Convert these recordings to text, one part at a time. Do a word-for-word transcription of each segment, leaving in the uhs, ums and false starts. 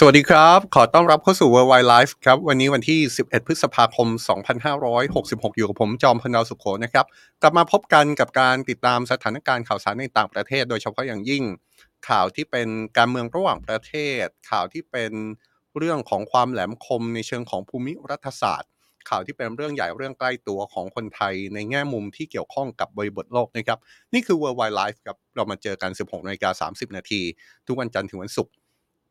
สวัสดีครับขอต้อนรับเข้าสู่ World Why Life ครับวันนี้วันที่สิบเอ็ดพฤษภาคมสองพันห้าร้อยหกสิบหกอยู่กับผมจอมพลดาวสุโขนะครับกลับมาพบกันกับการติดตามสถานการณ์ข่าวสารในต่างประเทศโดยเฉพาะอย่างยิ่งข่าวที่เป็นการเมืองระหว่างประเทศข่าวที่เป็นเรื่องของความแหลมคมในเชิงของภูมิรัฐศาสตร์ข่าวที่เป็นเรื่องใหญ่เรื่องใกล้ตัวของคนไทยในแง่มุมที่เกี่ยวข้องกับบริบทโลกนะครับนี่คือ World Why Life ครับเรามาเจอกัน สิบหกนาฬิกาสามสิบนาที นทุกวันจันทร์ถึงวันศุกร์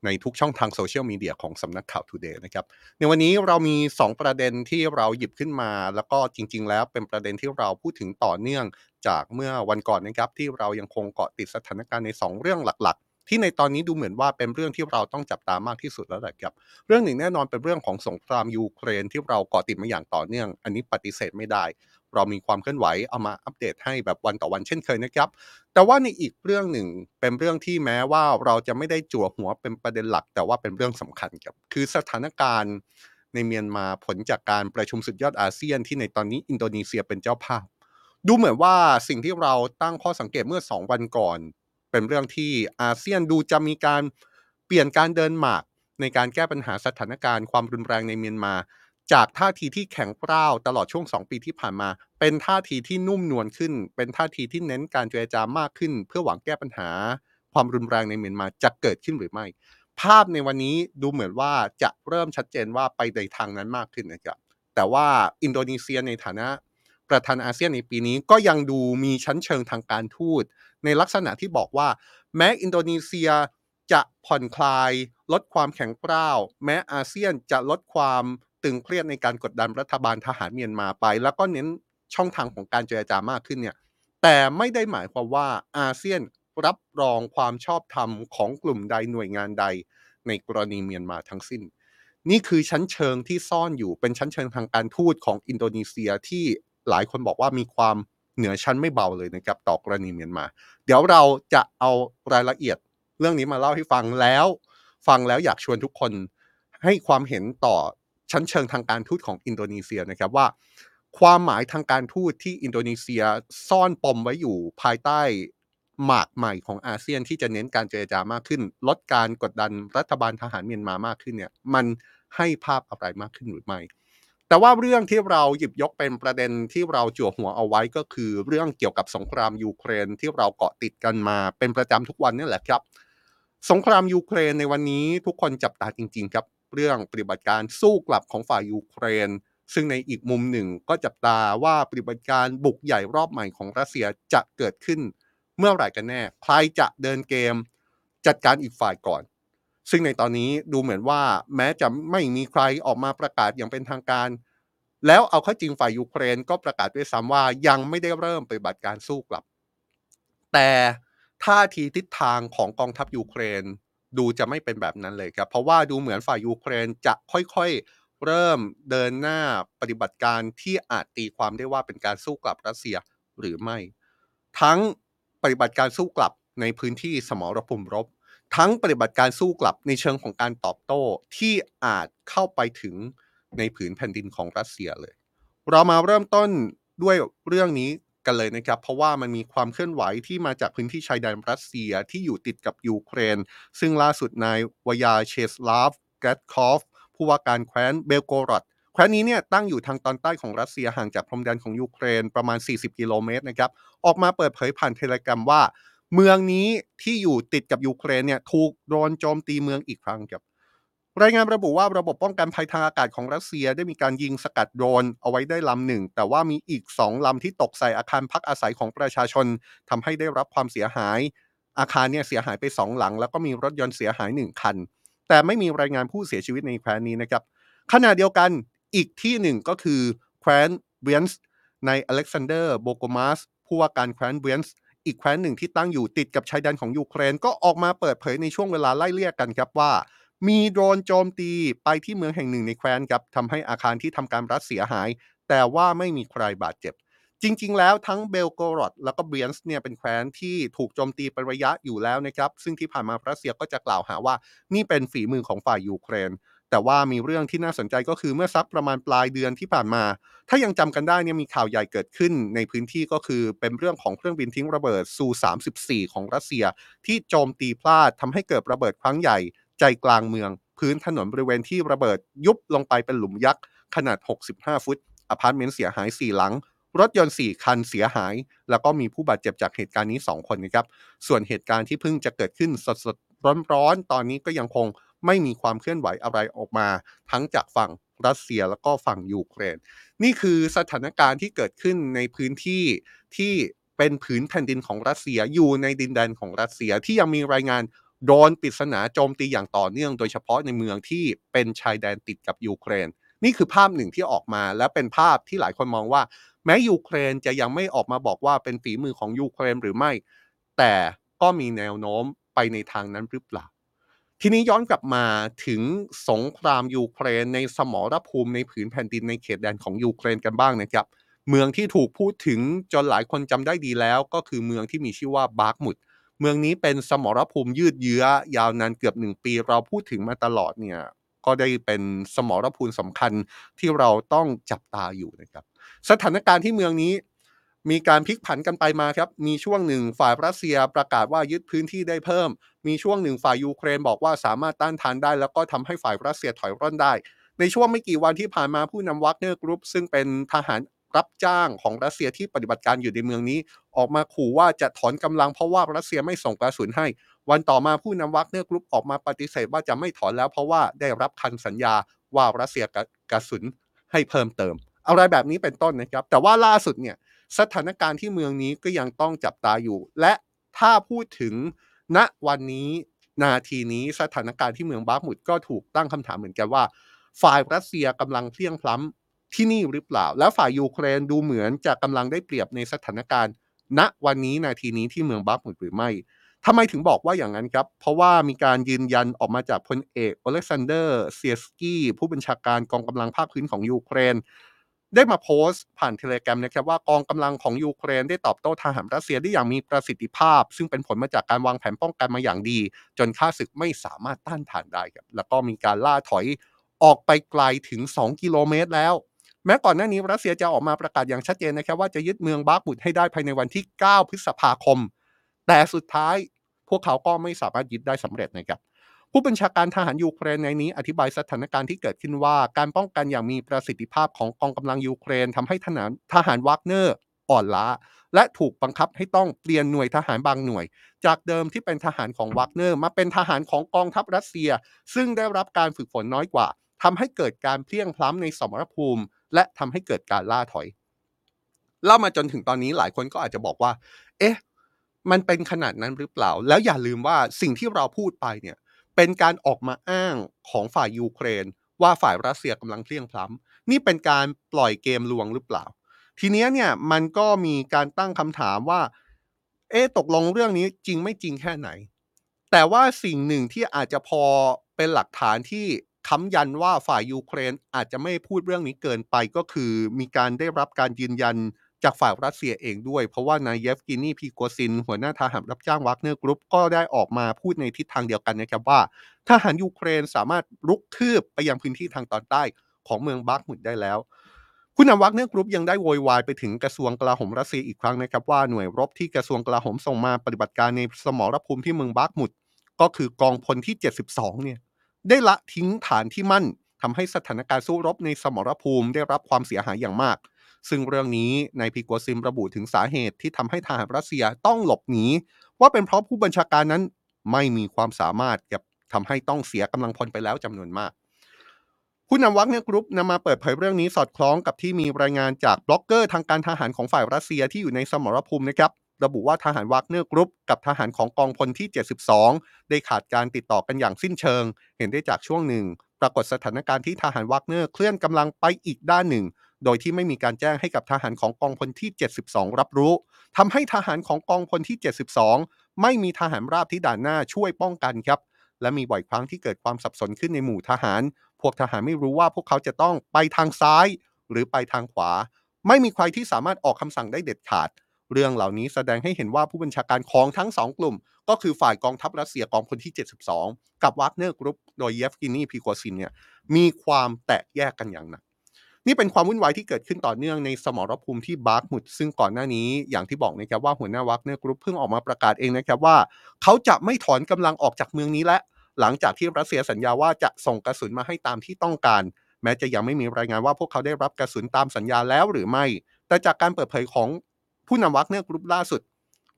ในทุกช่องทางโซเชียลมีเดียของสำนักข่าว Today นะครับในวันนี้เรามีสองประเด็นที่เราหยิบขึ้นมาแล้วก็จริงๆแล้วเป็นประเด็นที่เราพูดถึงต่อเนื่องจากเมื่อวันก่อนนะครับที่เรายังคงเกาะติดสถานการณ์ในสองเรื่องหลักๆที่ในตอนนี้ดูเหมือนว่าเป็นเรื่องที่เราต้องจับตามากที่สุดแล้วแหละครับเรื่องหนึ่งแน่นอนเป็นเรื่องของสงครามยูเครนที่เราเกาะติดมาอย่างต่อเนื่องอันนี้ปฏิเสธไม่ได้เรามีความเคลื่อนไหวเอามาอัปเดตให้แบบวันต่อวันเช่นเคยนะครับแต่ว่าในอีกเรื่องหนึ่งเป็นเรื่องที่แม้ว่าเราจะไม่ได้จั่วหัวเป็นประเด็นหลักแต่ว่าเป็นเรื่องสำคัญครับคือสถานการณ์ในเมียนมาผลจากการประชุมสุดยอดอาเซียนที่ในตอนนี้อินโดนีเซียเป็นเจ้าภาพดูเหมือนว่าสิ่งที่เราตั้งข้อสังเกตเมื่อสองวันก่อนเป็นเรื่องที่อาเซียนดูจะมีการเปลี่ยนการเดินหมากในการแก้ปัญหาสถานการณ์ความรุนแรงในเมียนมาจากท่าทีที่แข็งกร้าวตลอดช่วงสองปีที่ผ่านมาเป็นท่าทีที่นุ่มนวลขึ้นเป็นท่าทีที่เน้นการเจรจามากขึ้นเพื่อหวังแก้ปัญหาความรุนแรงในเมียนมาจะเกิดขึ้นหรือไม่ภาพในวันนี้ดูเหมือนว่าจะเริ่มชัดเจนว่าไปในทางนั้นมากขึ้นนะครับแต่ว่าอินโดนีเซียในฐานะประธานอาเซียนในปีนี้ก็ยังดูมีชั้นเชิงทางการทูตในลักษณะที่บอกว่าแม้อินโดนีเซียจะผ่อนคลายลดความแข็งกร้าวแม้อาเซียนจะลดความตึงเครียดในการกดดันรัฐบาลทหารเมียนมาไปแล้วก็เน้นช่องทางของการเจรจามากขึ้นเนี่ยแต่ไม่ได้หมายความว่าอาเซียนรับรองความชอบธรรมของกลุ่มใดหน่วยงานใดในกรณีเมียนมาทั้งสิ้นนี่คือชั้นเชิงที่ซ่อนอยู่เป็นชั้นเชิงทางการทูตของอินโดนีเซียที่หลายคนบอกว่ามีความเหนือชั้นไม่เบาเลยนะครับต่อกรณีเมียนมาเดี๋ยวเราจะเอารายละเอียดเรื่องนี้มาเล่าให้ฟังแล้วฟังแล้วอยากชวนทุกคนให้ความเห็นต่อชั้นเชิงทางการทูตของอินโดนีเซียนะครับว่าความหมายทางการทูตที่อินโดนีเซียซ่อนปมไว้อยู่ภายใต้หมากใหม่ของอาเซียนที่จะเน้นการเจรจามากขึ้นลดการกดดันรัฐบาลทหารเมียนมามากขึ้นเนี่ยมันให้ภาพอะไรมากขึ้นหรือไม่แต่ว่าเรื่องที่เราหยิบยกเป็นประเด็นที่เราจั่วหัวเอาไว้ก็คือเรื่องเกี่ยวกับสงครามยูเครนที่เราเกาะติดกันมาเป็นประจำทุกวันนี่แหละครับสงครามยูเครนในวันนี้ทุกคนจับตาจริงๆครับเรื่องปฏิบัติการสู้กลับของฝ่ายยูเครนซึ่งในอีกมุมหนึ่งก็จับตาว่าปฏิบัติการบุกใหญ่รอบใหม่ของรัสเซียจะเกิดขึ้นเมื่อไหร่กันแน่ใครจะเดินเกมจัดการอีกฝ่ายก่อนซึ่งในตอนนี้ดูเหมือนว่าแม้จะไม่มีใครออกมาประกาศอย่างเป็นทางการแล้วเอาเข้าจริงฝ่ายยูเครนก็ประกาศด้วยซ้ำว่ายังไม่ได้เริ่มปฏิบัติการสู้กลับแต่ท่าทีทิศทางของกองทัพยูเครนดูจะไม่เป็นแบบนั้นเลยครับเพราะว่าดูเหมือนฝ่ายยูเครนจะค่อยๆเริ่มเดินหน้าปฏิบัติการที่อาจตีความได้ว่าเป็นการสู้กลับรัสเซียหรือไม่ทั้งปฏิบัติการสู้กลับในพื้นที่สมรภูมิรบทั้งปฏิบัติการสู้กลับในเชิงของการตอบโต้ที่อาจเข้าไปถึงในผืนแผ่นดินของรัสเซียเลยเรามาเริ่มต้นด้วยเรื่องนี้กันเลยนะครับเพราะว่ามันมีความเคลื่อนไหวที่มาจากพื้นที่ชายแดนรัสเซียที่อยู่ติดกับยูเครนซึ่งล่าสุดนายวายาเชสลาฟแกรดคอฟผู้ว่าการแคว้นเบลโกรดแคว้นนี้เนี่ยตั้งอยู่ทางตอนใต้ของรัสเซียห่างจากพรมแดนของยูเครนประมาณสี่สิบกิโลเมตรนะครับออกมาเปิดเผยผ่านเทเลกราฟว่าเมืองนี้ที่อยู่ติดกับยูเครนเนี่ยถูกโดนโจมตีเมืองอีกครั้งครับรายงานระบุว่าระบบป้องกันภัยทางอากาศของรัสเซียได้มีการยิงสกัดโดรนเอาไว้ได้ลำหนึ่งแต่ว่ามีอีกสองลำที่ตกใส่อาคารพักอาศัยของประชาชนทำให้ได้รับความเสียหายอาคารเนี่ยเสียหายไปสองหลังแล้วก็มีรถยนต์เสียหายหนึ่งคันแต่ไม่มีรายงานผู้เสียชีวิตในแคว้นนี้นะครับขณะเดียวกันอีกที่หนึ่งก็คือแคว้นเวียนส์ในอเล็กซานเดอร์โบโกมาสผู้ว่าการแคว้นเวียนส์อีกแคว้นหนึ่งที่ตั้งอยู่ติดกับชายแดนของยูเครนก็ออกมาเปิดเผยในช่วงเวลาไล่เลี่ยกันครับว่ามีโดรนโจมตีไปที่เมืองแห่งหนึ่งในแคว้นครับทำให้อาคารที่ทำการรัฐเสียหายแต่ว่าไม่มีใครบาดเจ็บจริงๆแล้วทั้งเบลโกรดแล้วก็เบียนส์เนี่ยเป็นแคว้นที่ถูกโจมตีเป็นระยะอยู่แล้วนะครับซึ่งที่ผ่านมารัสเซียก็จะกล่าวหาว่านี่เป็นฝีมือของฝ่ายยูเครนแต่ว่ามีเรื่องที่น่าสนใจก็คือเมื่อสักประมาณปลายเดือนที่ผ่านมาถ้ายังจำกันได้เนี่ยมีข่าวใหญ่เกิดขึ้นในพื้นที่ก็คือเป็นเรื่องของเครื่องบินทิ้งระเบิดซู สามสิบสี่ของรัสเซียที่โจมตีพลาดทำให้เกิดระเบิดครั้งใหญ่ ใจกลางเมืองพื้นถนนบริเวณที่ระเบิดยุบลงไปเป็นหลุมยักษ์ขนาดหกสิบห้าฟุตอพาร์ตเมนต์เสียหายสี่หลังรถยนต์สี่คันเสียหายแล้วก็มีผู้บาดเจ็บจากเหตุการณ์นี้สองคนนะครับส่วนเหตุการณ์ที่เพิ่งจะเกิดขึ้นสดๆร้อนๆตอนนี้ก็ยังคงไม่มีความเคลื่อนไหวอะไรออกมาทั้งจากฝั่งรัสเซียแล้วก็ฝั่งยูเครนนี่คือสถานการณ์ที่เกิดขึ้นในพื้นที่ที่เป็นผืนแผ่นดินของรัสเซียอยู่ในดินแดนของรัสเซียที่ยังมีรายงานโดนปริศนาโจมตีอย่างต่อเนื่องโดยเฉพาะในเมืองที่เป็นชายแดนติดกับยูเครนนี่คือภาพหนึ่งที่ออกมาและเป็นภาพที่หลายคนมองว่าแม้ยูเครนจะยังไม่ออกมาบอกว่าเป็นฝีมือของยูเครนหรือไม่แต่ก็มีแนวโน้มไปในทางนั้นหรือเปล่าทีนี้ย้อนกลับมาถึงสงครามยูเครนในสมรภูมิในผืนแผ่นดินในเขตแดนของยูเครนกันบ้างนะครับเมืองที่ถูกพูดถึงจนหลายคนจำได้ดีแล้วก็คือเมืองที่มีชื่อว่าบาร์กมุดเมืองนี้เป็นสมรภูมิยืดเยื้อยาวนานเกือบหนึ่งปีเราพูดถึงมาตลอดเนี่ยก็ได้เป็นสมรภูมิสำคัญที่เราต้องจับตาอยู่นะครับสถานการณ์ที่เมืองนี้มีการพลิกผันกันไปมาครับมีช่วงหนึ่งฝ่ายรัสเซียประกาศว่ายึดพื้นที่ได้เพิ่มมีช่วงหนึ่งฝ่ายยูเครนบอกว่าสามารถต้านทานได้แล้วก็ทำให้ฝ่ายรัสเซียถอยร่นได้ในช่วงไม่กี่วันที่ผ่านมาผู้นำ Wagner Group ซึ่งเป็นทหารรับจ้างของรัสเซียที่ปฏิบัติการอยู่ในเมืองนี้ออกมาขู่ว่าจะถอนกำลังเพราะว่ารัสเซียไม่ส่งกระสุนให้วันต่อมาผู้นำ Wagner Group ออกมาปฏิเสธว่าจะไม่ถอนแล้วเพราะว่าได้รับคำสัญญาว่ารัสเซียกระสุนให้เพิ่มเติมอะไรแบบนี้เป็นต้นนะครับแต่ว่าล่าสุดเนี่ยสถานการณ์ที่เมืองนี้ก็ยังต้องจับตาอยู่และถ้าพูดถึงณวันนี้นาทีนี้สถานการณ์ที่เมืองบามุตก็ถูกตั้งคำถามเหมือนกันว่าฝ่ายรัสเซียกำลังเพลี้ยงพล้ำที่นี่หรือเปล่าและฝ่ายยูเครนดูเหมือนจะกำลังได้เปรียบในสถานการณ์ณวันนี้นาทีนี้ที่เมืองบามุตหรือไม่ทำไมถึงบอกว่าอย่างนั้นครับเพราะว่ามีการยืนยันออกมาจากพลเอกอเล็กซานเดอร์เซียสกี้ผู้บัญชาการกองกำลังภาคพื้นของยูเครนได้มาโพสต์ผ่าน Telegram นะครับว่ากองกำลังของยูเครนได้ตอบโต้ทหารรัสเซียได้อย่างมีประสิทธิภาพซึ่งเป็นผลมาจากการวางแผนป้องกันมาอย่างดีจนข้าศึกไม่สามารถต้านทานได้ครับแล้วก็มีการล่าถอยออกไปไกลถึงสองกิโลเมตรแล้วแม้ก่อนหน้านี้รัสเซียจะออกมาประกาศอย่างชัดเจนนะครับว่าจะยึดเมืองบามุตให้ได้ภายในวันที่เก้าพฤษภาคมแต่สุดท้ายพวกเขาก็ไม่สามารถยึดได้สำเร็จนะครับผู้บัญชาการทหารยูเครนในนี้อธิบายสถานการณ์ที่เกิดขึ้นว่าการป้องกันอย่างมีประสิทธิภาพของกองกำลังยูเครนทำให้ทหารทหาร Wagner อ่อนล้าและถูกบังคับให้ต้องเปลี่ยนหน่วยทหารบางหน่วยจากเดิมที่เป็นทหารของ Wagner มาเป็นทหารของกองทัพรัสเซียซึ่งได้รับการฝึกฝนน้อยกว่าทำให้เกิดการเพลี้ยงพล้ำในสมรภูมิและทำให้เกิดการล่าถอยเล่ามาจนถึงตอนนี้หลายคนก็อาจจะบอกว่าเอ๊ะมันเป็นขนาดนั้นหรือเปล่าแล้วอย่าลืมว่าสิ่งที่เราพูดไปเนี่ยเป็นการออกมาอ้างของฝ่ายยูเครนว่าฝ่ายรัสเซียกำลังเพลี้ยงพล้ำนี่เป็นการปล่อยเกมลวงหรือเปล่าทีนี้เนี่ยมันก็มีการตั้งคำถามว่าเอ๊ะตกลงเรื่องนี้จริงไม่จริงแค่ไหนแต่ว่าสิ่งหนึ่งที่อาจจะพอเป็นหลักฐานที่ค้ำยันว่าฝ่ายยูเครนอาจจะไม่พูดเรื่องนี้เกินไปก็คือมีการได้รับการยืนยันจากฝ่ายรัสเซียเองด้วยเพราะว่านายเยฟกินีพีโกซินหัวหน้าทหารรับจ้าง Wagner Group ก็ได้ออกมาพูดในทิศทางเดียวกันนะครับว่าทหารยูเครนสามารถรุกคืบไปยังพื้นที่ทางตอนใต้ของเมืองบามุตได้แล้วผู้นำ Wagner Group ยังได้โวยวายไปถึงกระทรวงกลาโหมรัสเซียอีกครั้งนะครับว่าหน่วยรบที่กระทรวงกลาโหมส่งมาปฏิบัติการในสมรภูมิที่เมืองบามุตก็คือกองพลที่เจ็ดสิบสองเนี่ยได้ละทิ้งฐานที่มั่นทำให้สถานการณ์สู้รบในสมรภูมิได้รับความเสียหายอย่างมากซึ่งเรื่องนี้นายพีโกซินระบุถึงสาเหตุที่ทำให้ทหารรัสเซียต้องหลบหนีว่าเป็นเพราะผู้บัญชาการนั้นไม่มีความสามารถกับทำให้ต้องเสียกำลังพลไปแล้วจำนวนมากผู้นำ Wagner Group นำมาเปิดเผยเรื่องนี้สอดคล้องกับที่มีรายงานจากบล็อกเกอร์ทางการทหารของฝ่ายรัสเซียที่อยู่ในสมรภูมินะครับระบุว่าทหาร Wagner Group กับทหารของกองพลที่เจ็ดสิบสองได้ขาดการติดต่อกันอย่างสิ้นเชิงเห็นได้จากช่วงหนึ่งปรากฏสถานการณ์ที่ทหาร Wagner เคลื่อนกำลังไปอีกด้านหนึ่งโดยที่ไม่มีการแจ้งให้กับทหารของกองพลที่เจ็ดสิบสองรับรู้ทำให้ทหารของกองพลที่เจ็ดสิบสองไม่มีทหารราบที่ด่านหน้าช่วยป้องกันครับและมีบ่อยครั้งที่เกิดความสับสนขึ้นในหมู่ทหารพวกทหารไม่รู้ว่าพวกเขาจะต้องไปทางซ้ายหรือไปทางขวาไม่มีใครที่สามารถออกคำสั่งได้เด็ดขาดเรื่องเหล่านี้แสดงให้เห็นว่าผู้บัญชาการของทั้งสองกลุ่มก็คือฝ่ายกองทัพรัสเซียกองพลที่เจ็ดสิบสองกับ Wagner Group โดย Yevgeny Prigozhin เนี่ยมีความแตกแยกกันอย่างหนักนี่เป็นความวุ่นวายที่เกิดขึ้นต่อเนื่องในสมรภูมิที่บาร์กมุดซึ่งก่อนหน้านี้อย่างที่บอกนะครับว่าหัวหน้า Wagner Group เพิ่งออกมาประกาศเองนะครับว่าเขาจะไม่ถอนกำลังออกจากเมืองนี้และ หลังจากที่รัสเซียสัญญาว่าจะส่งกระสุนมาให้ตามที่ต้องการแม้จะยังไม่มีรายงานว่าพวกเขาได้รับกระสุนตามสัญญาแล้วหรือไม่แต่จากการเปิดเผยของผู้นำ Wagner Group ล่าสุด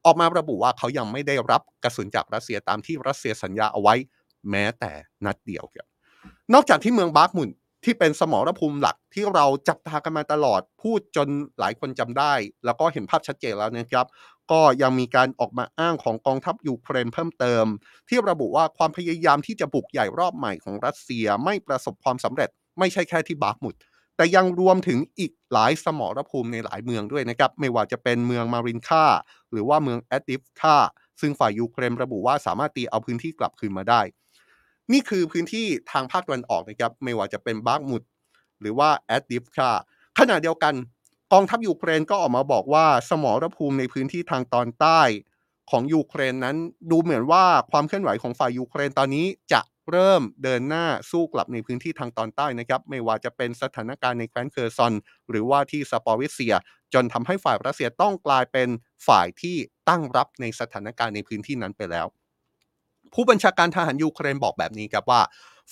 ออกมาระบุว่าเขายังไม่ได้รับกระสุนจากรัสเซียตามที่รัสเซียสัญญาเอาไว้แม้แต่นัดเดียวครับนอกจากที่เมืองบาคมุนที่เป็นสมรภูมิหลักที่เราจับตากันมาตลอดพูดจนหลายคนจำได้แล้วก็เห็นภาพชัดเจนแล้วนะครับก็ยังมีการออกมาอ้างของกองทัพยูเครนเพิ่มเติมที่ระบุว่าความพยายามที่จะบุกใหญ่รอบใหม่ของรัสเซียไม่ประสบความสำเร็จไม่ใช่แค่ที่บาคมุนแต่ยังรวมถึงอีกหลายสมรภูมิในหลายเมืองด้วยนะครับไม่ว่าจะเป็นเมืองมารินคาหรือว่าเมืองแอดิฟคาซึ่งฝ่ายยูเครนระบุว่าสามารถตีเอาพื้นที่กลับคืนมาได้นี่คือพื้นที่ทางภาคตะวันออกนะครับไม่ว่าจะเป็นบาคมุนหรือว่าแอดิฟคาขณะเดียวกันกองทัพยูเครนก็ออกมาบอกว่าสมรภูมิในพื้นที่ทางตอนใต้ของยูเครนนั้นดูเหมือนว่าความเคลื่อนไหวของฝ่ายยูเครนตอนนี้จะเริ่มเดินหน้าสู้กลับในพื้นที่ทางตอนใต้นะครับไม่ว่าจะเป็นสถานการณ์ในแคว้นเคอร์ซอนหรือว่าที่ซาปอริเซียจนทำให้ฝ่ายรัสเซียต้องกลายเป็นฝ่ายที่ตั้งรับในสถานการณ์ในพื้นที่นั้นไปแล้วผู้บัญชาการทหารยูเครนบอกแบบนี้ครับว่า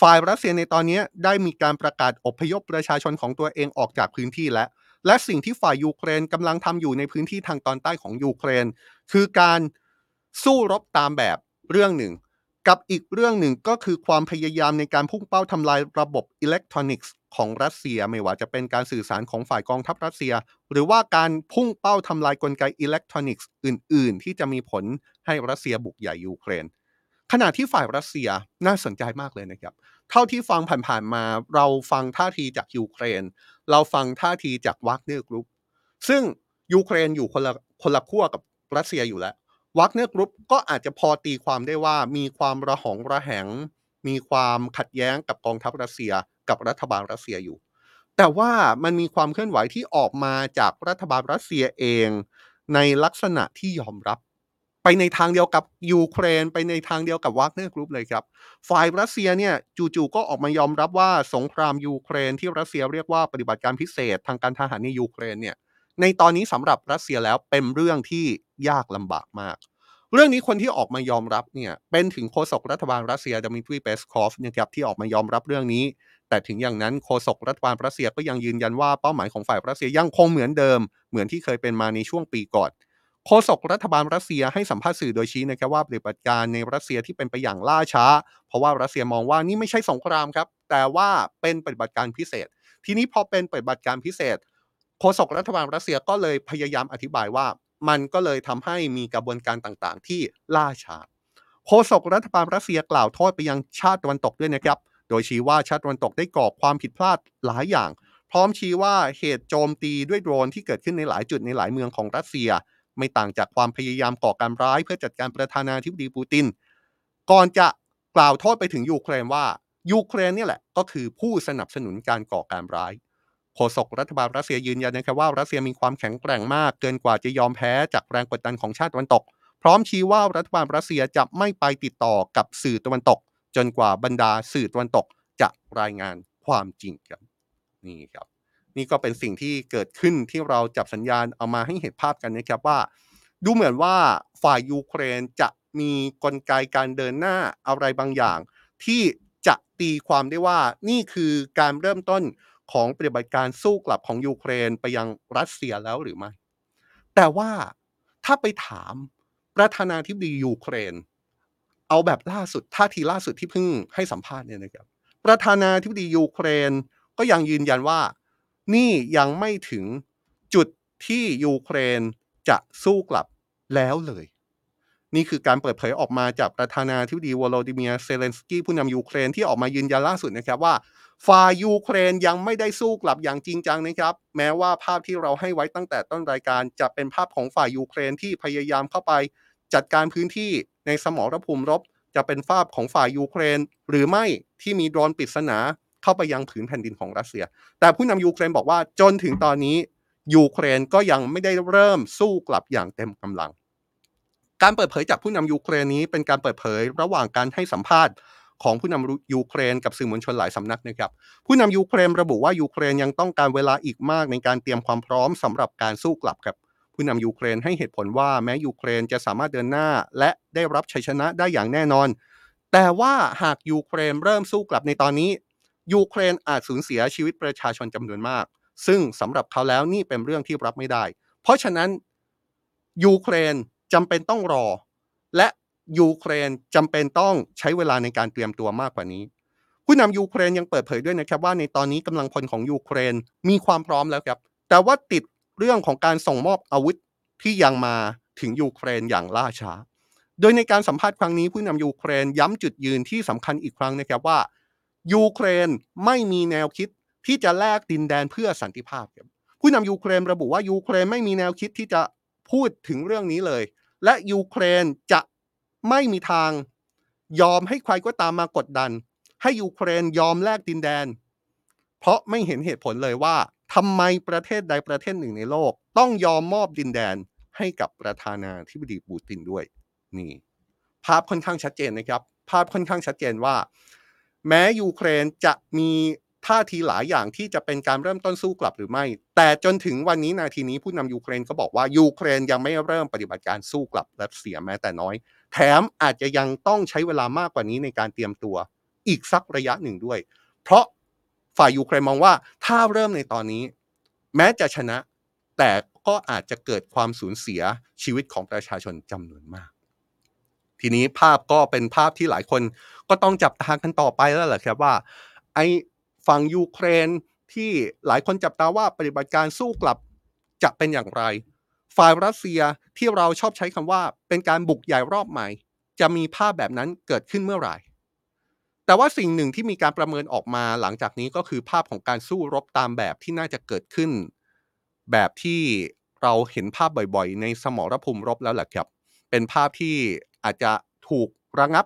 ฝ่ายรัสเซียในตอนนี้ได้มีการประกาศอพยพประชาชนของตัวเองออกจากพื้นที่และและสิ่งที่ฝ่ายยูเครนกำลังทำอยู่ในพื้นที่ทางตอนใต้ของยูเครนคือการสู้รบตามแบบเรื่องหนึ่งกับอีกเรื่องหนึ่งก็คือความพยายามในการพุ่งเป้าทำลายระบบอิเล็กทรอนิกส์ของรัสเซียไม่ว่าจะเป็นการสื่อสารของฝ่ายกองทัพรัสเซียหรือว่าการพุ่งเป้าทำลายกลไกอิเล็กทรอนิกส์อื่นๆที่จะมีผลให้รัสเซียบุกใหญ่ยูเครนขณะที่ฝ่ายรัสเซียน่าสนใจมากเลยนะครับเท่าที่ฟังผ่านๆมาเราฟังท่าทีจากยูเครนเราฟังท่าทีจาก Wagner Group ซึ่งยูเครนอยู่คนละคนละขั้วกับรัสเซียอยู่แล้ว Wagner Group ก็อาจจะพอตีความได้ว่ามีความระหองระแหงมีความขัดแย้งกับกองทัพรัสเซียกับรัฐบาลรัสเซียอยู่แต่ว่ามันมีความเคลื่อนไหวที่ออกมาจากรัฐบาลรัสเซียเองในลักษณะที่ยอมรับไปในทางเดียวกับยูเครนไปในทางเดียวกับ Wagner Group เลยครับฝ่ายรัสเซียเนี่ยจู่ๆก็ออกมายอมรับว่าสงครามยูเครนที่รัสเซียเรียกว่าปฏิบัติการพิเศษทางการทหารในยูเครนเนี่ยในตอนนี้สำหรับรัสเซียแล้วเป็นเรื่องที่ยากลำบากมากเรื่องนี้คนที่ออกมายอมรับเนี่ยเป็นถึงโฆษกรัฐบาลรัสเซียดมิทรี เปสคอฟนะครับที่ออกมายอมรับเรื่องนี้แต่ถึงอย่างนั้นโฆษกรัฐบาลรัสเซียก็ยังยืนยันว่าเป้าหมายของฝ่ายรัสเซียยังคงเหมือนเดิมเหมือนที่เคยเป็นมาในช่วงปีก่อนโฆษกรัฐบาลรัสเซียให้สัมภาษณ์สื่อโดยชี้นะครับว่าปฏิบัติการในรัสเซียที่เป็นไปอย่างล่าช้าเพราะว่ารัสเซียมองว่านี่ไม่ใช่สงครามครับแต่ว่าเป็นปฏิบัติการพิเศษทีนี้พอเป็นปฏิบัติการพิเศษโฆษกรัฐบาลรัสเซียก็เลยพยายามอธิบายว่ามันก็เลยทำให้มีกระบวนการต่างๆที่ล่าช้าโฆษกรัฐบาลรัสเซียกล่าวโทษไปยังชาติตะวันตกด้วยนะครับโดยชี้ว่าชาติตะวันตกได้ก่อความผิดพลาดหลายอย่างพร้อมชี้ว่าเหตุโจมตีด้วยโดรนที่เกิดขึ้นในหลายจุดในหลายเมืองของรัสเซียไม่ต่างจากความพยายามก่อการร้ายเพื่อจัดการประธานาธิบดีปูตินก่อนจะกล่าวโทษไปถึงยูเครนว่ายูเครนนี่แหละก็คือผู้สนับสนุนการก่อการร้ายโฆษกรัฐบาลรัสเซียยืนยันนะครับว่ารัสเซียมีความแข็งแกร่งมากเกินกว่าจะยอมแพ้จากแรงกดดันของชาติตะวันตกพร้อมชี้ว่ารัฐบาลรัสเซียจะไม่ไปติดต่อกับสื่อตะวันตกจนกว่าบรรดาสื่อตะวันตกจะรายงานความจริงครับนี่ครับนี่ก็เป็นสิ่งที่เกิดขึ้นที่เราจับสัญญาณเอามาให้เห็นภาพกันนะครับว่าดูเหมือนว่าฝ่ายยูเครนจะมีกลไกการเดินหน้าอะไรบางอย่างที่จะตีความได้ว่านี่คือการเริ่มต้นของปฏิบัติการสู้กลับของยูเครนไปยังรัสเซียแล้วหรือไม่แต่ว่าถ้าไปถามประธานาธิบดียูเครนเอาแบบล่าสุดท่าทีล่าสุดที่เพิ่งให้สัมภาษณ์เนี่ยนะครับประธานาธิบดียูเครนก็ยังยืนยันว่านี่ยังไม่ถึงจุดที่ยูเครนจะสู้กลับแล้วเลยนี่คือการเปิดเผยออกมาจากประธานาธิบดีวโลดิเมียร์เซเลนสกี้ผู้นำยูเครนที่ออกมายืนยันล่าสุดนะครับว่าฝ่ายยูเครนยังไม่ได้สู้กลับอย่างจริงจังนะครับแม้ว่าภาพที่เราให้ไว้ตั้งแต่ต้นรายการจะเป็นภาพของฝ่ายยูเครนที่พยายามเข้าไปจัดการพื้นที่ในสมรภูมิรบจะเป็นภาพของฝ่ายยูเครนหรือไม่ที่มีโดรนปริศนาเข้าไปยังผืนแผ่นดินของรัสเซียแต่ผู้นำยูเครนบอกว่าจนถึงตอนนี้ยูเครนก็ยังไม่ได้เริ่มสู้กลับอย่างเต็มกำลังการเปิดเผยจากผู้นำยูเครนนี้เป็นการเปิดเผยระหว่างการให้สัมภาษณ์ของผู้นำยูเครนกับสื่อมวลชนหลายสำนักนะครับผู้นำยูเครนระบุว่ายูเครนยังต้องการเวลาอีกมากในการเตรียมความพร้อมสำหรับการสู้กลับครับผู้นำยูเครนให้เหตุผลว่าแม้ยูเครนจะสามารถเดินหน้าและได้รับชัยชนะได้อย่างแน่นอน แต่ว่าหากยูเครนเริ่มสู้กลับในตอนนี้ยูเครนอาจสูญเสียชีวิตประชาชนจำนวนมากซึ่งสำหรับเขาแล้วนี่เป็นเรื่องที่รับไม่ได้เพราะฉะนั้นยูเครนจำเป็นต้องรอและยูเครนจำเป็นต้องใช้เวลาในการเตรียมตัวมากกว่านี้ผู้นำยูเครนยังเปิดเผยด้วยนะครับว่าในตอนนี้กำลังพลของยูเครนมีความพร้อมแล้วครับแต่ว่าติดเรื่องของการส่งมอบอาวุธที่ยังมาถึงยูเครนอย่างล่าช้าโดยในการสัมภาษณ์ครั้งนี้ผู้นำยูเครนย้ำจุดยืนที่สำคัญอีกครั้งนะครับว่ายูเครนไม่มีแนวคิดที่จะแลกดินแดนเพื่อสันติภาพครับผู้นำยูเครนระบุว่ายูเครนไม่มีแนวคิดที่จะพูดถึงเรื่องนี้เลยและยูเครนจะไม่มีทางยอมให้ใครก็ตามมากดดันให้ยูเครนยอมแลกดินแดนเพราะไม่เห็นเหตุผลเลยว่าทำไมประเทศใดประเทศหนึ่งในโลกต้องยอมมอบดินแดนให้กับประธานาธิบดีปูตินด้วยนี่ภาพค่อนข้างชัดเจนนะครับภาพค่อนข้างชัดเจนว่าแม้ยูเครนจะมีท่าทีหลายอย่างที่จะเป็นการเริ่มต้นสู้กลับหรือไม่แต่จนถึงวันนี้นาทีนี้ผู้นำยูเครนก็บอกว่ายูเครนยังไม่เริ่มปฏิบัติการสู้กลับรัสเซียแม้แต่น้อยแถมอาจจะยังต้องใช้เวลามากกว่านี้ในการเตรียมตัวอีกสักระยะหนึ่งด้วยเพราะฝ่ายยูเครนมองว่าถ้าเริ่มในตอนนี้แม้จะชนะแต่ก็อาจจะเกิดความสูญเสียชีวิตของประชาชนจำนวนมากทีนี้ภาพก็เป็นภาพที่หลายคนก็ต้องจับตากันต่อไปแล้วแหละครับว่าไอ้ฝั่งยูเครนที่หลายคนจับตาว่าปฏิบัติการสู้กลับจะเป็นอย่างไรฝ่ายรัสเซียที่เราชอบใช้คำว่าเป็นการบุกใหญ่รอบใหม่จะมีภาพแบบนั้นเกิดขึ้นเมื่อไหร่แต่ว่าสิ่งหนึ่งที่มีการประเมินออกมาหลังจากนี้ก็คือภาพของการสู้รบตามแบบที่น่าจะเกิดขึ้นแบบที่เราเห็นภาพบ่อยๆในสมรภูมิรบแล้วแหละครับเป็นภาพที่อาจจะถูกระงับ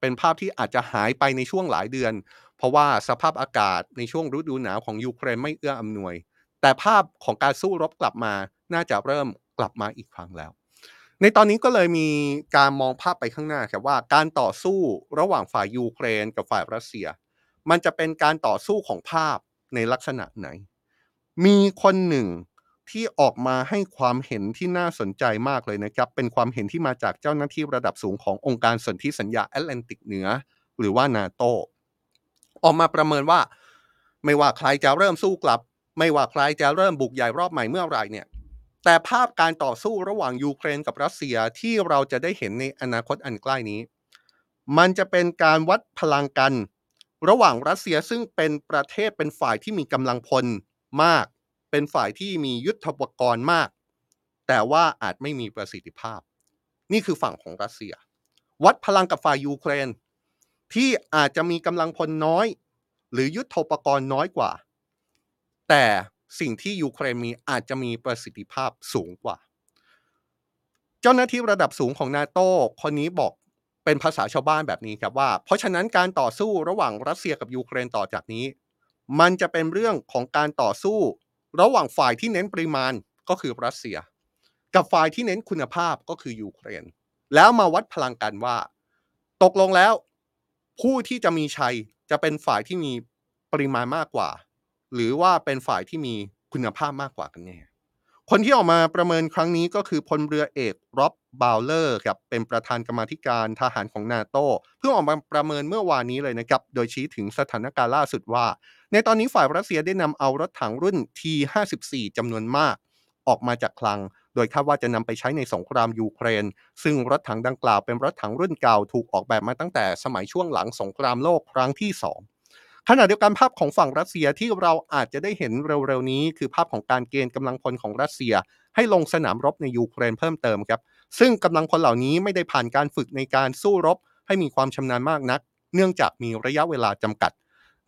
เป็นภาพที่อาจจะหายไปในช่วงหลายเดือนเพราะว่าสภาพอากาศในช่วงฤดูหนาวของยูเครนไม่เอื้ออำนวยแต่ภาพของการสู้รบกลับมาน่าจะเริ่มกลับมาอีกครั้งแล้วในตอนนี้ก็เลยมีการมองภาพไปข้างหน้าครับว่าการต่อสู้ระหว่างฝ่ายยูเครนกับฝ่ายรัสเซียมันจะเป็นการต่อสู้ของภาพในลักษณะไหนมีคนหนึ่งที่ออกมาให้ความเห็นที่น่าสนใจมากเลยนะครับเป็นความเห็นที่มาจากเจ้าหน้าที่ระดับสูงขององค์การสนธิสัญญาแอตแลนติกเหนือหรือว่า NATO ออกมาประเมินว่าไม่ว่าใครจะเริ่มสู้กลับไม่ว่าใครจะเริ่มบุกใหญ่รอบใหม่เมื่อไหร่เนี่ยแต่ภาพการต่อสู้ระหว่างยูเครนกับรัสเซียที่เราจะได้เห็นในอนาคตอันใกล้นี้มันจะเป็นการวัดพลังกันระหว่างรัสเซียซึ่งเป็นประเทศเป็นฝ่ายที่มีกำลังพลมากเป็นฝ่ายที่มียุทโธปกรณ์มากแต่ว่าอาจไม่มีประสิทธิภาพนี่คือฝั่งของรัสเซียวัดพลังกับฝ่ายยูเครนที่อาจจะมีกำลังพลน้อยหรือยุทโธปกรณ์น้อยกว่าแต่สิ่งที่ยูเครนมีอาจจะมีประสิทธิภาพสูงกว่าเจ้าหน้าที่ระดับสูงของ NATO คนนี้บอกเป็นภาษาชาวบ้านแบบนี้ครับว่าเพราะฉะนั้นการต่อสู้ระหว่างรัสเซียกับยูเครนต่อจากนี้มันจะเป็นเรื่องของการต่อสู้ระหว่างฝ่ายที่เน้นปริมาณก็คือรัสเซียกับฝ่ายที่เน้นคุณภาพก็คือยูเครนแล้วมาวัดพลังกันว่าตกลงแล้วผู้ที่จะมีชัยจะเป็นฝ่ายที่มีปริมาณมากกว่าหรือว่าเป็นฝ่ายที่มีคุณภาพมากกว่ากันแน่คนที่ออกมาประเมินครั้งนี้ก็คือพลเรือเอกร็อบบาวเลอร์ครับเป็นประธานกรรมาธิการทหารของ NATO เพิ่งออกมาประเมินเมื่อวานนี้เลยนะครับโดยชี้ถึงสถานการณ์ล่าสุดว่าในตอนนี้ฝ่ายรัสเซียได้นำเอารถถังรุ่น ที ห้าสิบสี่ จำนวนมากออกมาจากคลังโดยคาดว่าจะนำไปใช้ในสงครามยูเครนซึ่งรถถังดังกล่าวเป็นรถถังรุ่นเก่าถูกออกแบบมาตั้งแต่สมัยช่วงหลังสงครามโลกครั้งที่สองขณะเดียวกันภาพของฝั่งรัสเซียที่เราอาจจะได้เห็นเร็วๆนี้คือภาพของการเกณฑ์กำลังพลของรัสเซียให้ลงสนามรบในยูเครนเพิ่มเติมครับซึ่งกำลังพลเหล่านี้ไม่ได้ผ่านการฝึกในการสู้รบให้มีความชำนาญมากนักเนื่องจากมีระยะเวลาจำกัด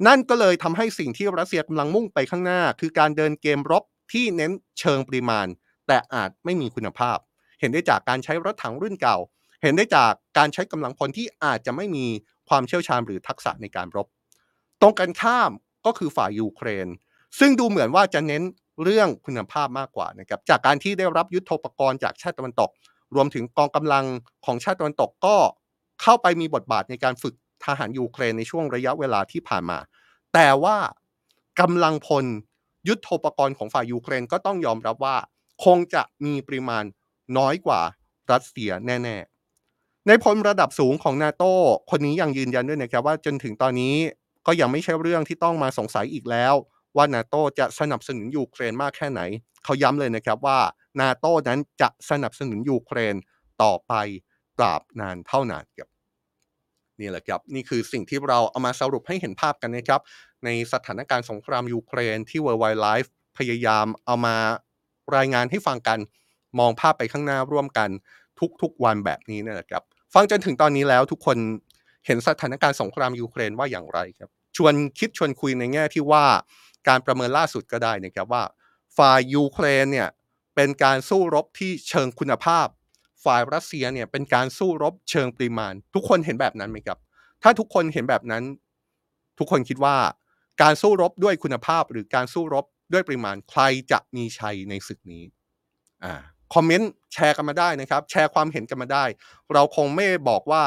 นั่นก็เลยทำให้สิ่งที่รัสเซียกำลังมุ่งไปข้างหน้าคือการเดินเกมรบที่เน้นเชิงปริมาณแต่อาจไม่มีคุณภาพเห็นได้จากการใช้รถถังรุ่นเก่าเห็นได้จากการใช้กำลังพลที่อาจจะไม่มีความเชี่ยวชาญหรือทักษะในการรบตรงกันข้ามก็คือฝ่ายยูเครนซึ่งดูเหมือนว่าจะเน้นเรื่องคุณภาพมากกว่านะครับจากการที่ได้รับยุทโธปกรณ์จากชาติตะวันตกรวมถึงกองกำลังของชาติตะวันตกก็เข้าไปมีบทบาทในการฝึกทหารยูเครนในช่วงระยะเวลาที่ผ่านมาแต่ว่ากำลังพลยุทโธปกรณ์ของฝ่ายยูเครนก็ต้องยอมรับว่าคงจะมีปริมาณน้อยกว่ารัสเซียแน่ๆ ในพลระดับสูงของ NATO คนนี้ยังยืนยันด้วยนะครับว่าจนถึงตอนนี้ก็ยังไม่ใช่เรื่องที่ต้องมาสงสัยอีกแล้วว่า NATO จะสนับสนุนยูเครนมากแค่ไหนเขาย้ำเลยนะครับว่า NATO นั้นจะสนับสนุนยูเครนต่อไปตราบนานเท่านานครับนี่แหละครับนี่คือสิ่งที่เราเอามาสรุปให้เห็นภาพกันนะครับในสถานการณ์สงครามยูเครนที่ World Why Life พยายามเอามารายงานให้ฟังกันมองภาพไปข้างหน้าร่วมกันทุกๆวันแบบนี้นั่นแหละครับฟังจนถึงตอนนี้แล้วทุกคนเห็นสถานการณ์สงครามยูเครนว่าอย่างไรครับชวนคิดชวนคุยในแง่ที่ว่าการประเมินล่าสุดก็ได้นะครับว่าฝ่ายยูเครนเนี่ยเป็นการสู้รบที่เชิงคุณภาพฝ่ายรัสเซียเนี่ยเป็นการสู้รบเชิงปริมาณทุกคนเห็นแบบนั้นไหมครับถ้าทุกคนเห็นแบบนั้นทุกคนคิดว่าการสู้รบด้วยคุณภาพหรือการสู้รบด้วยปริมาณใครจะมีชัยในศึกนี้อ่าคอมเมนต์แชร์กันมาได้นะครับแชร์ความเห็นกันมาได้เราคงไม่บอกว่า